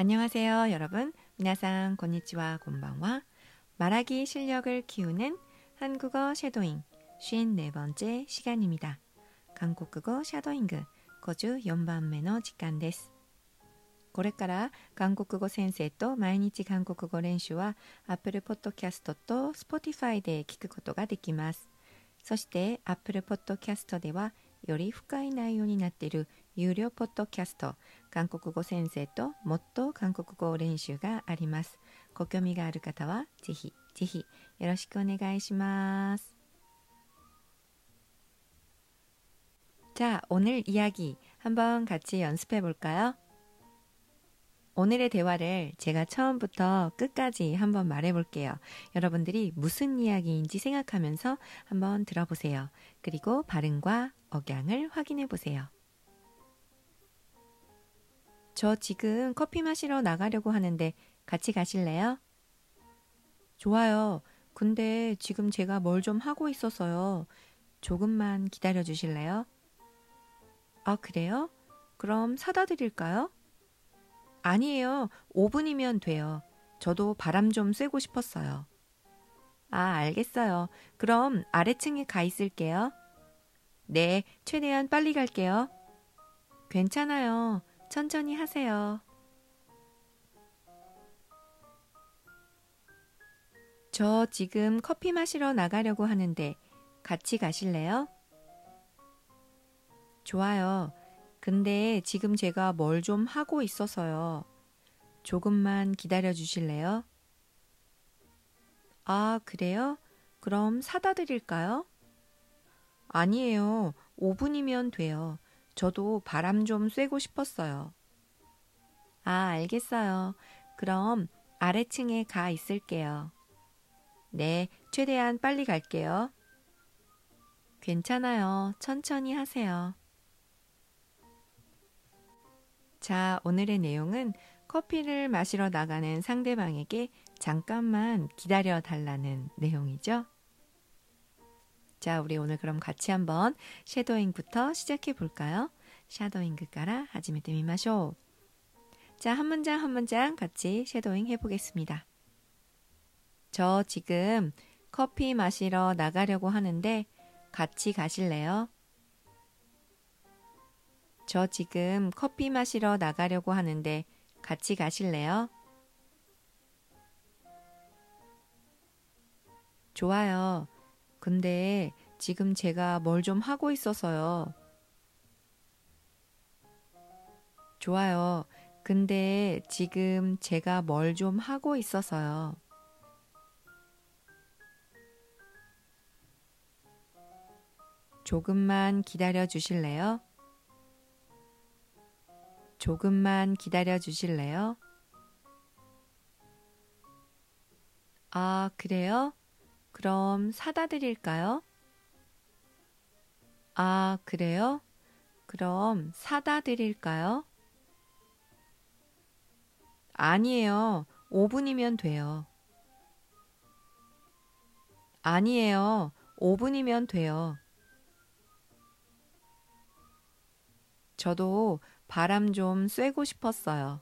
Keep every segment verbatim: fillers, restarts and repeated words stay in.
안녕하세요여러분皆さんこんにちはこんばんは말하기실력을키우는한국어섀도잉 오십사 번째시간입니다한국어섀도잉ごじゅうよん番目の時間ですこれから韓国語先生と毎日韓国語練習は Apple Podcast と Spotify で聞くことができますそして Apple Podcast ではより深い内容になっている有料ポッドキャスト韓国語先生ともっと韓国語練習がありますご興味がある方はぜひぜひよろしくお願いしますじゃあ오늘이야기 한번 같이 연습해볼까요 오늘의 대화를 제가 처음부터 끝까지 한번 말해볼게요. 여러분들이 무슨 이야기인지 생각하면서 한번 들어보세요. 그리고 발음과 억양을 확인해보세요. 저 지금 커피 마시러 나가려고 하는데 같이 가실래요? 좋아요. 근데 지금 제가 뭘 좀 하고 있어서요. 조금만 기다려주실래요? 아, 그래요? 그럼 사다 드릴까요?아니에요. 오 분이면 돼요. 저도 바람 좀 쐬고 싶었어요. 아, 알겠어요. 그럼 아래층에 가 있을게요. 네, 최대한 빨리 갈게요. 괜찮아요. 천천히 하세요. 저 지금 커피 마시러 나가려고 하는데 같이 가실래요? 좋아요.근데 지금 제가 뭘 좀 하고 있어서요. 조금만 기다려 주실래요? 아, 그래요? 그럼 사다 드릴까요? 아니에요. 오 분이면 돼요. 저도 바람 좀 쐬고 싶었어요. 아, 알겠어요. 그럼 아래층에 가 있을게요. 네, 최대한 빨리 갈게요. 괜찮아요. 천천히 하세요.자, 오늘의 내용은 커피를 마시러 나가는 상대방에게 잠깐만 기다려달라는 내용이죠. 자, 우리 오늘 그럼 같이 한번 섀도잉부터 시작해볼까요? 섀도잉から 始めてみましょう. 자, 한 문장 한 문장 같이 섀도잉 해보겠습니다. 저 지금 커피 마시러 나가려고 하는데 같이 가실래요?저 지금 커피 마시러 나가려고 하는데 같이 가실래요? 좋아요. 근데 지금 제가 뭘 좀 하고 있어서요. 좋아요. 근데 지금 제가 뭘 좀 하고 있어서요. 조금만 기다려 주실래요?조금만 기다려 주실래요? 아, 그래요? 그럼 사다 드릴까요? 아, 그래요? 그럼 사다 드릴까요? 아니에요. 오 분이면 돼요. 아니에요. 오 분이면 돼요. 저도 바람 좀 쐬고 싶었어요.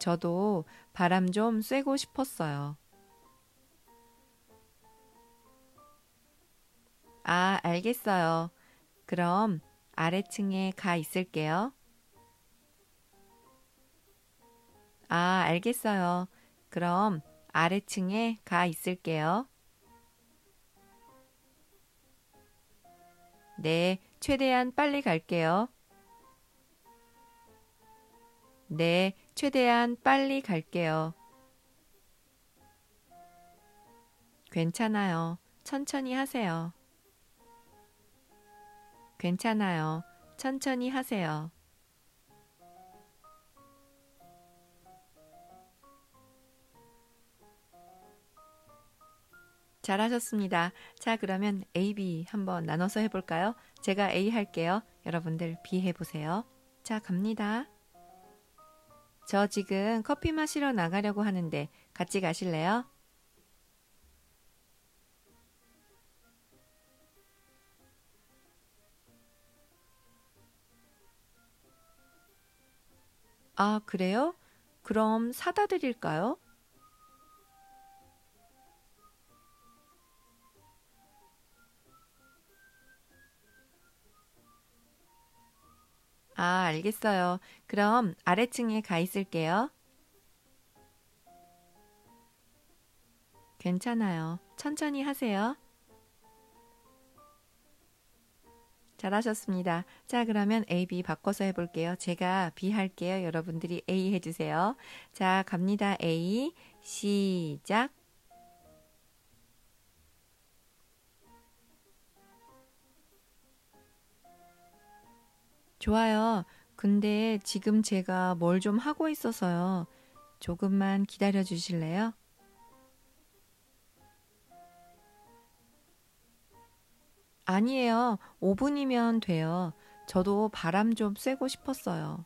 저도 바람 좀 쐬고 싶었어요. 아, 알겠어요. 그럼 아래층에 가 있을게요. 아, 알겠어요. 그럼 아래층에 가 있을게요. 네, 최대한 빨리 갈게요.네, 최대한 빨리 갈게요. 괜찮아요. 천천히 하세요. 괜찮아요. 천천히 하세요. 잘하셨습니다. 자, 그러면 A, B 한번 나눠서 해볼까요? 제가 A 할게요. 여러분들 B 해보세요. 자, 갑니다.저 지금 커피 마시러 나가려고 하는데 같이 가실래요? 아, 그래요? 그럼 사다 드릴까요? 아, 알겠어요. 그럼 아래층에 가 있을게요. 괜찮아요. 천천히 하세요. 잘하셨습니다. 자, 그러면 A, B 바꿔서 해볼게요. 제가 B 할게요. 여러분들이 A 해주세요. 자, 갑니다. A, 시작. 좋아요. 근데 지금 제가 뭘 좀 하고 있어서요. 조금만 기다려 주실래요? 아니에요. 오 분이면 돼요. 저도 바람 좀 쐬고 싶었어요.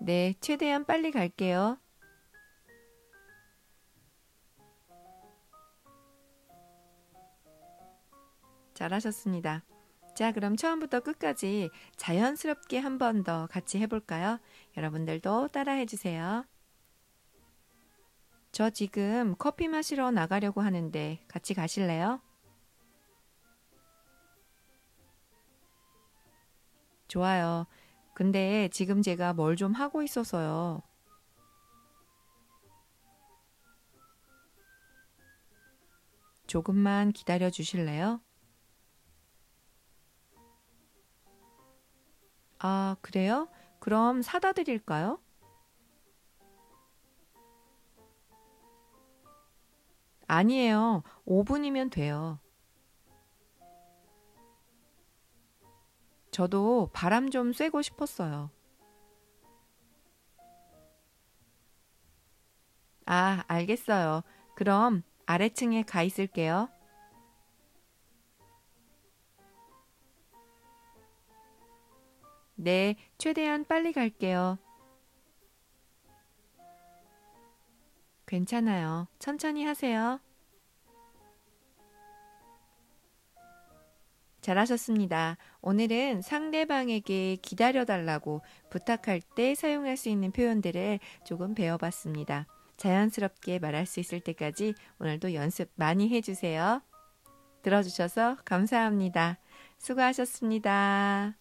네, 최대한 빨리 갈게요. 잘하셨습니다. 자, 그럼 처음부터 끝까지 자연스럽게 한 번 더 같이 해볼까요? 여러분들도 따라해주세요. 저 지금 커피 마시러 나가려고 하는데 같이 가실래요? 좋아요. 근데 지금 제가 뭘 좀 하고 있어서요. 조금만 기다려 주실래요? 아, 그래요? 그럼 사다 드릴까요? 아니에요. 오 분이면 돼요. 저도 바람 좀 쐬고 싶었어요. 아, 알겠어요. 그럼 아래층에 가 있을게요. 네, 최대한 빨리 갈게요. 괜찮아요. 천천히 하세요. 잘하셨습니다. 오늘은 상대방에게 기다려달라고 부탁할 때 사용할 수 있는 표현들을 조금 배워봤습니다. 자연스럽게 말할 수 있을 때까지 오늘도 연습 많이 해주세요. 들어주셔서 감사합니다. 수고하셨습니다.